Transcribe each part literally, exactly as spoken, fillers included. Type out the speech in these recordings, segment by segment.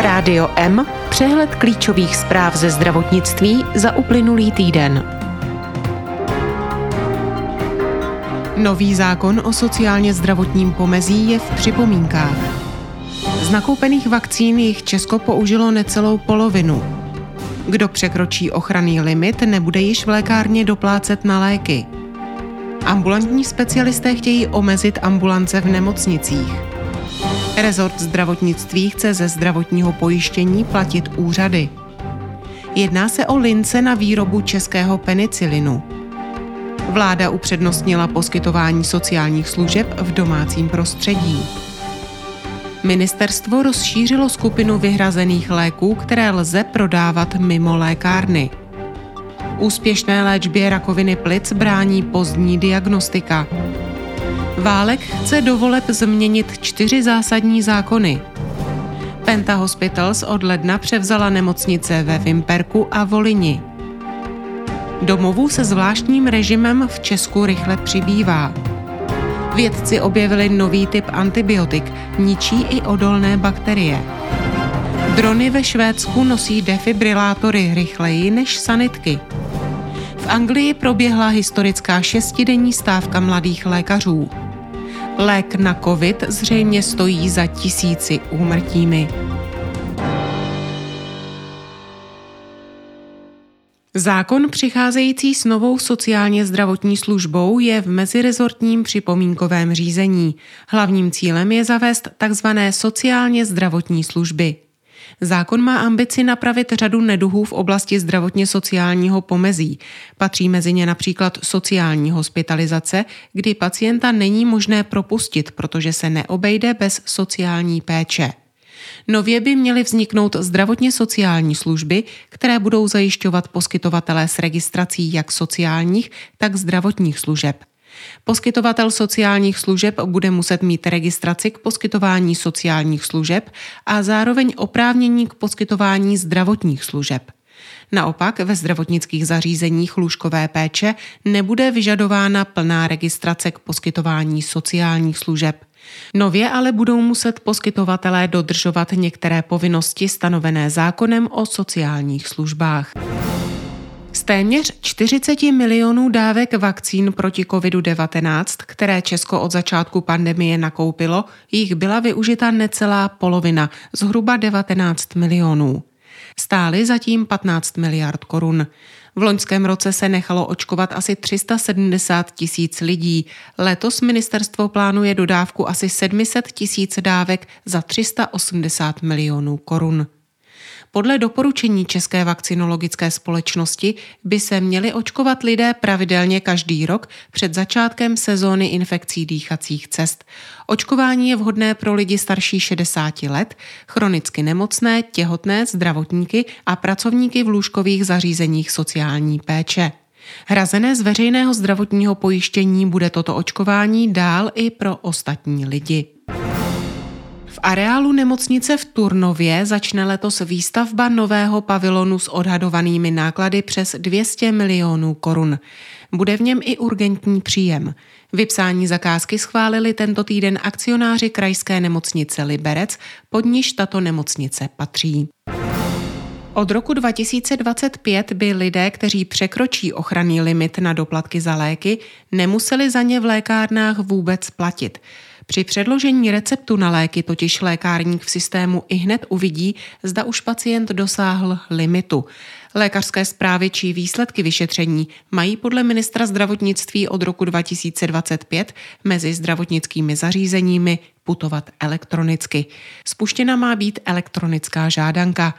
Rádio M, přehled klíčových zpráv ze zdravotnictví za uplynulý týden. Nový zákon o sociálně zdravotním pomezí je v připomínkách. Z nakoupených vakcín jich Česko použilo necelou polovinu. Kdo překročí ochranný limit, nebude již v lékárně doplácet na léky. Ambulantní specialisté chtějí omezit ambulance v nemocnicích. Rezort zdravotnictví chce ze zdravotního pojištění platit úřady. Jedná se o lince na výrobu českého penicilinu. Vláda upřednostnila poskytování sociálních služeb v domácím prostředí. Ministerstvo rozšířilo skupinu vyhrazených léků, které lze prodávat mimo lékárny. Úspěšné léčbě rakoviny plic brání pozdní diagnostika. Válek chce do voleb změnit čtyři zásadní zákony. Penta Hospitals od ledna převzala nemocnice ve Vimperku a Volyni. Domovů se zvláštním režimem v Česku rychle přibývá. Vědci objevili nový typ antibiotik, ničí i odolné bakterie. Drony ve Švédsku nosí defibrilátory rychleji než sanitky. V Anglii proběhla historická šestidenní stávka mladých lékařů. Lék na covid zřejmě stojí za tisíci úmrtími. Zákon přicházející s novou sociálně zdravotní službou je v mezirezortním připomínkovém řízení. Hlavním cílem je zavést tzv. Sociálně zdravotní služby. Zákon má ambici napravit řadu neduhů v oblasti zdravotně sociálního pomezí. Patří mezi ně například sociální hospitalizace, kdy pacienta není možné propustit, protože se neobejde bez sociální péče. Nově by měly vzniknout zdravotně sociální služby, které budou zajišťovat poskytovatelé s registrací jak sociálních, tak zdravotních služeb. Poskytovatel sociálních služeb bude muset mít registraci k poskytování sociálních služeb a zároveň oprávnění k poskytování zdravotních služeb. Naopak ve zdravotnických zařízeních lůžkové péče nebude vyžadována plná registrace k poskytování sociálních služeb. Nově ale budou muset poskytovatelé dodržovat některé povinnosti stanovené zákonem o sociálních službách. Z téměř čtyřicet milionů dávek vakcín proti kovid devatenáct, které Česko od začátku pandemie nakoupilo, jich byla využita necelá polovina, zhruba devatenáct milionů. Stály zatím patnáct miliard korun. V loňském roce se nechalo očkovat asi tři sta sedmdesát tisíc lidí. Letos ministerstvo plánuje dodávku asi sedm set tisíc dávek za tři sta osmdesát milionů korun. Podle doporučení České vakcinologické společnosti by se měli očkovat lidé pravidelně každý rok před začátkem sezóny infekcí dýchacích cest. Očkování je vhodné pro lidi starší šedesáti let, chronicky nemocné, těhotné, zdravotníky a pracovníky v lůžkových zařízeních sociální péče. Hrazené z veřejného zdravotního pojištění bude toto očkování dál i pro ostatní lidi. V areálu nemocnice v Turnově začne letos výstavba nového pavilonu s odhadovanými náklady přes dvě stě milionů korun. Bude v něm i urgentní příjem. Vypsání zakázky schválili tento týden akcionáři Krajské nemocnice Liberec, pod níž tato nemocnice patří. Od roku dva tisíce dvacet pět by lidé, kteří překročí ochranný limit na doplatky za léky, nemuseli za ně v lékárnách vůbec platit. Při předložení receptu na léky totiž lékárník v systému ihned uvidí, zda už pacient dosáhl limitu. Lékařské zprávy či výsledky vyšetření mají podle ministra zdravotnictví od roku dva tisíce dvacet pět mezi zdravotnickými zařízeními putovat elektronicky. Spuštěna má být elektronická žádanka.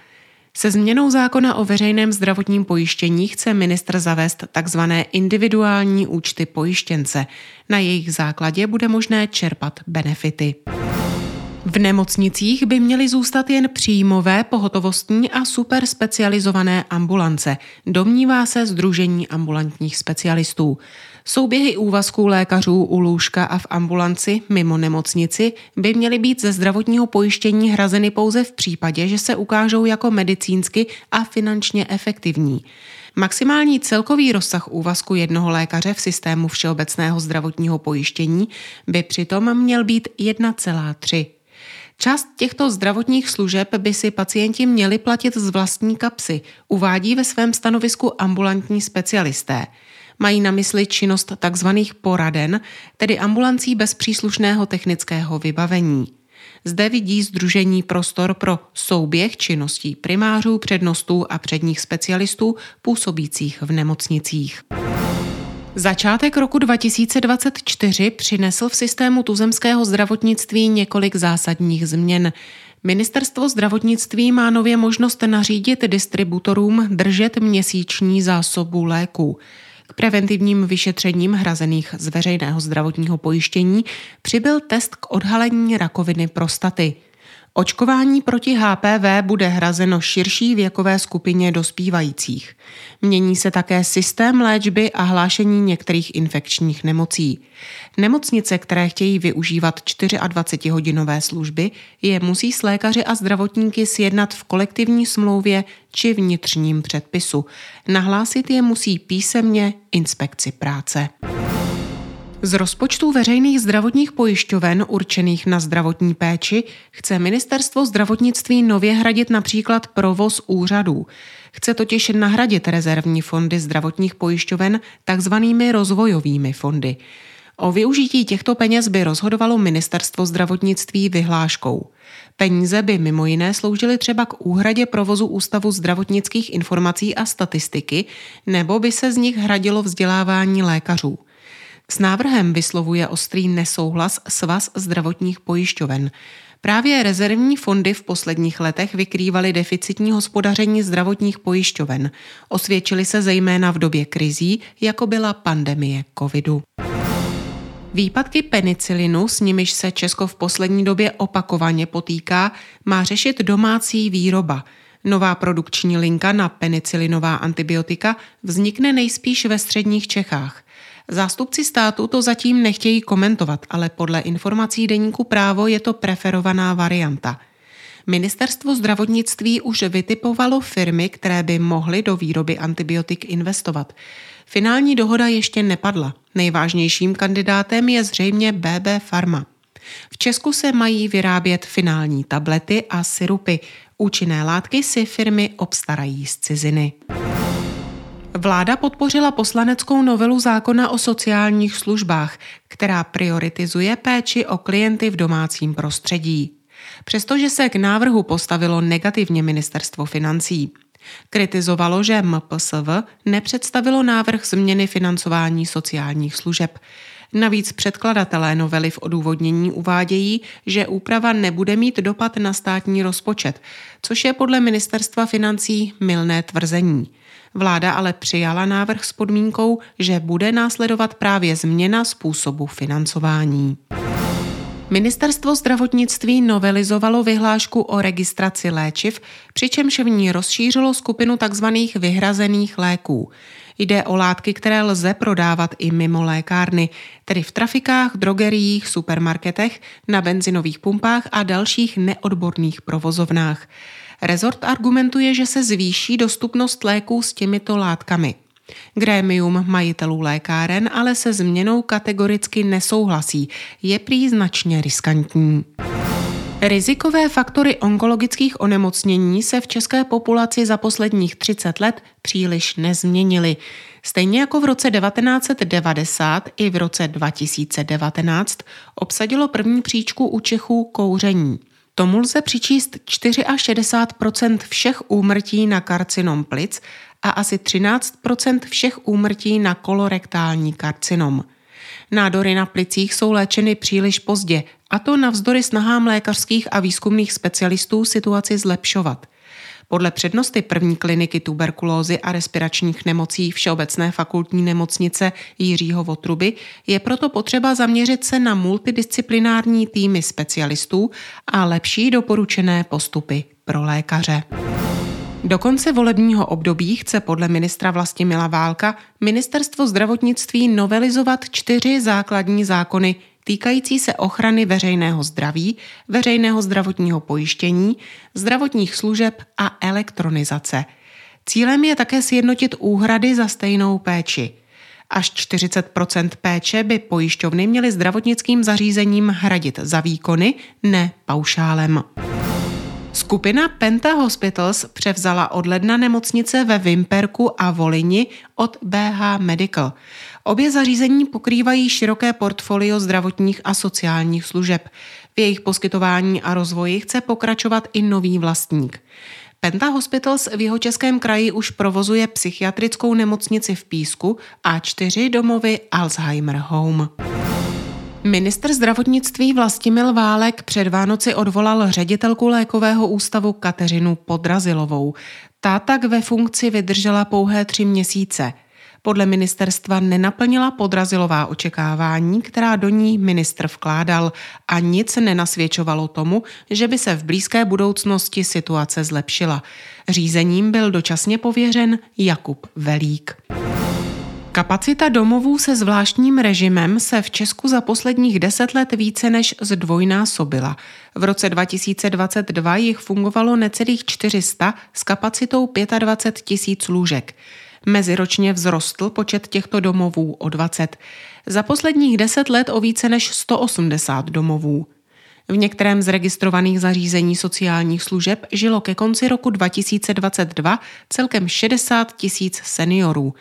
Se změnou zákona o veřejném zdravotním pojištění chce ministr zavést tzv. Individuální účty pojištěnce. Na jejich základě bude možné čerpat benefity. V nemocnicích by měly zůstat jen příjmové, pohotovostní a superspecializované ambulance, domnívá se Sdružení ambulantních specialistů. Souběhy úvazků lékařů u lůžka a v ambulanci mimo nemocnici by měly být ze zdravotního pojištění hrazeny pouze v případě, že se ukážou jako medicínsky a finančně efektivní. Maximální celkový rozsah úvazku jednoho lékaře v systému všeobecného zdravotního pojištění by přitom měl být jedna celá tři. Část těchto zdravotních služeb by si pacienti měli platit z vlastní kapsy, uvádí ve svém stanovisku ambulantní specialisté. Mají na mysli činnost tzv. Poraden, tedy ambulancí bez příslušného technického vybavení. Zde vidí sdružení prostor pro souběh činností primářů, přednostů a předních specialistů působících v nemocnicích. Začátek roku dva tisíce dvacet čtyři přinesl v systému tuzemského zdravotnictví několik zásadních změn. Ministerstvo zdravotnictví má nově možnost nařídit distributorům držet měsíční zásobu léků. K preventivním vyšetřením hrazených z veřejného zdravotního pojištění přibyl test k odhalení rakoviny prostaty. Očkování proti há pé vé bude hrazeno širší věkové skupině dospívajících. Mění se také systém léčby a hlášení některých infekčních nemocí. Nemocnice, které chtějí využívat dvacetičtyřhodinové služby, je musí s lékaři a zdravotníky sjednat v kolektivní smlouvě či vnitřním předpisu. Nahlásit je musí písemně inspekci práce. Z rozpočtu veřejných zdravotních pojišťoven určených na zdravotní péči chce ministerstvo zdravotnictví nově hradit například provoz úřadů. Chce totiž nahradit rezervní fondy zdravotních pojišťoven takzvanými rozvojovými fondy. O využití těchto peněz by rozhodovalo ministerstvo zdravotnictví vyhláškou. Peníze by mimo jiné sloužily třeba k úhradě provozu Ústavu zdravotnických informací a statistiky, nebo by se z nich hradilo vzdělávání lékařů. S návrhem vyslovuje ostrý nesouhlas Svaz zdravotních pojišťoven. Právě rezervní fondy v posledních letech vykrývaly deficitní hospodaření zdravotních pojišťoven. Osvědčily se zejména v době krizí, jako byla pandemie covidu. Výpadky penicilinu, s nimiž se Česko v poslední době opakovaně potýká, má řešit domácí výroba. Nová produkční linka na penicilinová antibiotika vznikne nejspíš ve středních Čechách. Zástupci státu to zatím nechtějí komentovat, ale podle informací deníku Právo je to preferovaná varianta. Ministerstvo zdravotnictví už vytipovalo firmy, které by mohly do výroby antibiotik investovat. Finální dohoda ještě nepadla. Nejvážnějším kandidátem je zřejmě bé bé Pharma. V Česku se mají vyrábět finální tablety a sirupy. Účinné látky si firmy obstarají z ciziny. Vláda podpořila poslaneckou novelu zákona o sociálních službách, která prioritizuje péči o klienty v domácím prostředí. Přestože se k návrhu postavilo negativně ministerstvo financí. Kritizovalo, že em pé es vé nepředstavilo návrh změny financování sociálních služeb. Navíc předkladatelé novely v odůvodnění uvádějí, že úprava nebude mít dopad na státní rozpočet, což je podle ministerstva financí mylné tvrzení. Vláda ale přijala návrh s podmínkou, že bude následovat právě změna způsobu financování. Ministerstvo zdravotnictví novelizovalo vyhlášku o registraci léčiv, přičemž v ní rozšířilo skupinu tzv. Vyhrazených léků. Jde o látky, které lze prodávat i mimo lékárny, tedy v trafikách, drogeriích, supermarketech, na benzinových pumpách a dalších neodborných provozovnách. Rezort argumentuje, že se zvýší dostupnost léků s těmito látkami. Grémium majitelů lékáren ale se změnou kategoricky nesouhlasí, je prý značně riskantní. Rizikové faktory onkologických onemocnění se v české populaci za posledních třicet let příliš nezměnily. Stejně jako v roce devatenáct set devadesát i v roce dva tisíce devatenáct obsadilo první příčku u Čechů kouření. Tomu lze přičíst šedesát čtyři procent všech úmrtí na karcinom plic a asi třináct procent všech úmrtí na kolorektální karcinom. Nádory na plicích jsou léčeny příliš pozdě, a to navzdory snahám lékařských a výzkumných specialistů situaci zlepšovat. Podle přednosti první kliniky tuberkulózy a respiračních nemocí Všeobecné fakultní nemocnice Jiřího Votruby je proto potřeba zaměřit se na multidisciplinární týmy specialistů a lepší doporučené postupy pro lékaře. Do konce volebního období chce podle ministra Vlastimila Válka ministerstvo zdravotnictví novelizovat čtyři základní zákony týkající se ochrany veřejného zdraví, veřejného zdravotního pojištění, zdravotních služeb a elektronizace. Cílem je také sjednotit úhrady za stejnou péči. Až čtyřicet procent péče by pojišťovny měly zdravotnickým zařízením hradit za výkony, ne paušálem. Skupina Penta Hospitals převzala od ledna nemocnice ve Vimperku a Volyni od bé há Medical. Obě zařízení pokrývají široké portfolio zdravotních a sociálních služeb. V jejich poskytování a rozvoji chce pokračovat i nový vlastník. Penta Hospitals v Jihočeském kraji už provozuje psychiatrickou nemocnici v Písku a čtyři domovy Alzheimer Home. Ministr zdravotnictví Vlastimil Válek před Vánoci odvolal ředitelku lékového ústavu Kateřinu Podrazilovou. Ta tak ve funkci vydržela pouhé tři měsíce. Podle ministerstva nenaplnila Podrazilová očekávání, která do ní ministr vkládal, a nic nenasvědčovalo tomu, že by se v blízké budoucnosti situace zlepšila. Řízením byl dočasně pověřen Jakub Velík. Kapacita domovů se zvláštním režimem se v Česku za posledních deset let více než zdvojnásobila. V roce dva tisíce dvacet dva jich fungovalo necelých čtyři sta s kapacitou dvacet pět tisíc lůžek. Meziročně vzrostl počet těchto domovů o dvacet. Za posledních deset let o více než sto osmdesát domovů. V některém z registrovaných zařízení sociálních služeb žilo ke konci roku dva tisíce dvacet dva celkem šedesát tisíc seniorů.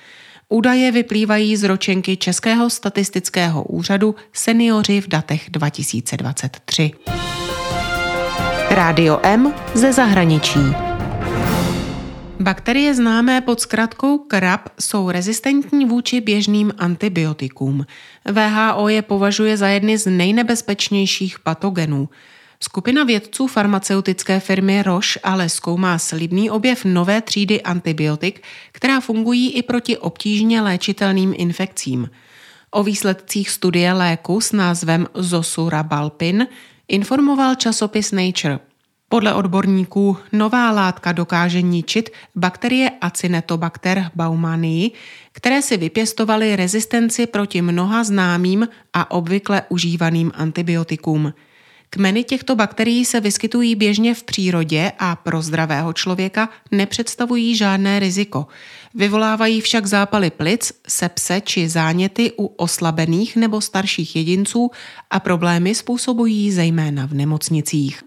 Údaje vyplývají z ročenky Českého statistického úřadu Senioři v datech dva tisíce dvacet tři. Rádio M ze zahraničí. Bakterie známé pod zkratkou C R A B jsou rezistentní vůči běžným antibiotikům. W H O je považuje za jedny z nejnebezpečnějších patogenů. Skupina vědců farmaceutické firmy Roche ale zkoumá slibný objev nové třídy antibiotik, která fungují i proti obtížně léčitelným infekcím. O výsledcích studie léku s názvem Zosura Balpin informoval časopis Nature. Podle odborníků nová látka dokáže ničit bakterie Acinetobacter baumannii, které si vypěstovaly rezistenci proti mnoha známým a obvykle užívaným antibiotikům. Kmeny těchto bakterií se vyskytují běžně v přírodě a pro zdravého člověka nepředstavují žádné riziko. Vyvolávají však zápaly plic, sepse či záněty u oslabených nebo starších jedinců a problémy způsobují zejména v nemocnicích.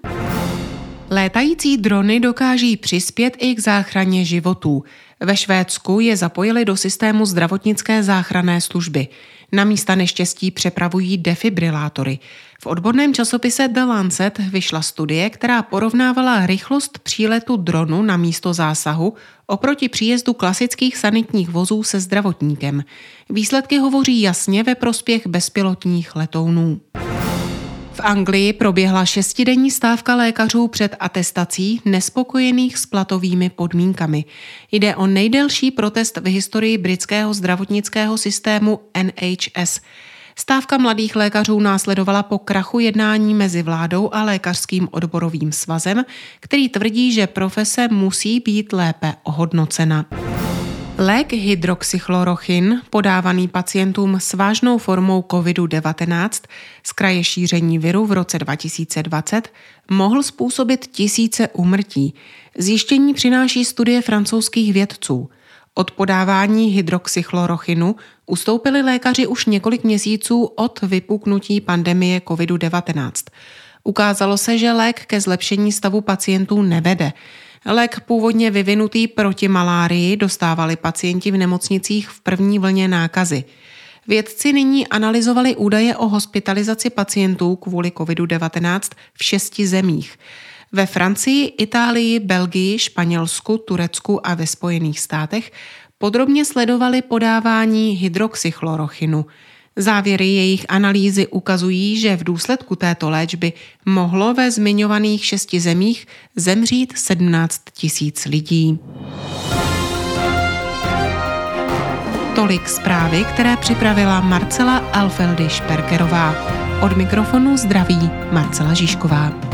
Létající drony dokáží přispět i k záchraně životů. Ve Švédsku je zapojili do systému zdravotnické záchranné služby. Na místa neštěstí přepravují defibrilátory. V odborném časopise The Lancet vyšla studie, která porovnávala rychlost příletu dronu na místo zásahu oproti příjezdu klasických sanitních vozů se zdravotníkem. Výsledky hovoří jasně ve prospěch bezpilotních letounů. V Anglii proběhla šestidenní stávka lékařů před atestací nespokojených s platovými podmínkami. Jde o nejdelší protest v historii britského zdravotnického systému N H S. Stávka mladých lékařů následovala po krachu jednání mezi vládou a lékařským odborovým svazem, který tvrdí, že profese musí být lépe ohodnocena. Lék hydroxychlorochin, podávaný pacientům s vážnou formou covid devatenáct z kraje šíření viru v roce dva tisíce dvacet, mohl způsobit tisíce úmrtí. Zjištění přináší studie francouzských vědců. Od podávání hydroxychlorochinu ustoupili lékaři už několik měsíců od vypuknutí pandemie covid devatenáct. Ukázalo se, že lék ke zlepšení stavu pacientů nevede. Lék původně vyvinutý proti malárii dostávali pacienti v nemocnicích v první vlně nákazy. Vědci nyní analyzovali údaje o hospitalizaci pacientů kvůli covid devatenáct v šesti zemích. Ve Francii, Itálii, Belgii, Španělsku, Turecku a ve Spojených státech podrobně sledovali podávání hydroxychlorochinu. Závěry jejich analýzy ukazují, že v důsledku této léčby mohlo ve zmiňovaných šesti zemích zemřít sedmnáct tisíc lidí. Tolik zprávy, které připravila Marcela Alfeldy-Sperkerová. Od mikrofonu zdraví Marcela Žižková.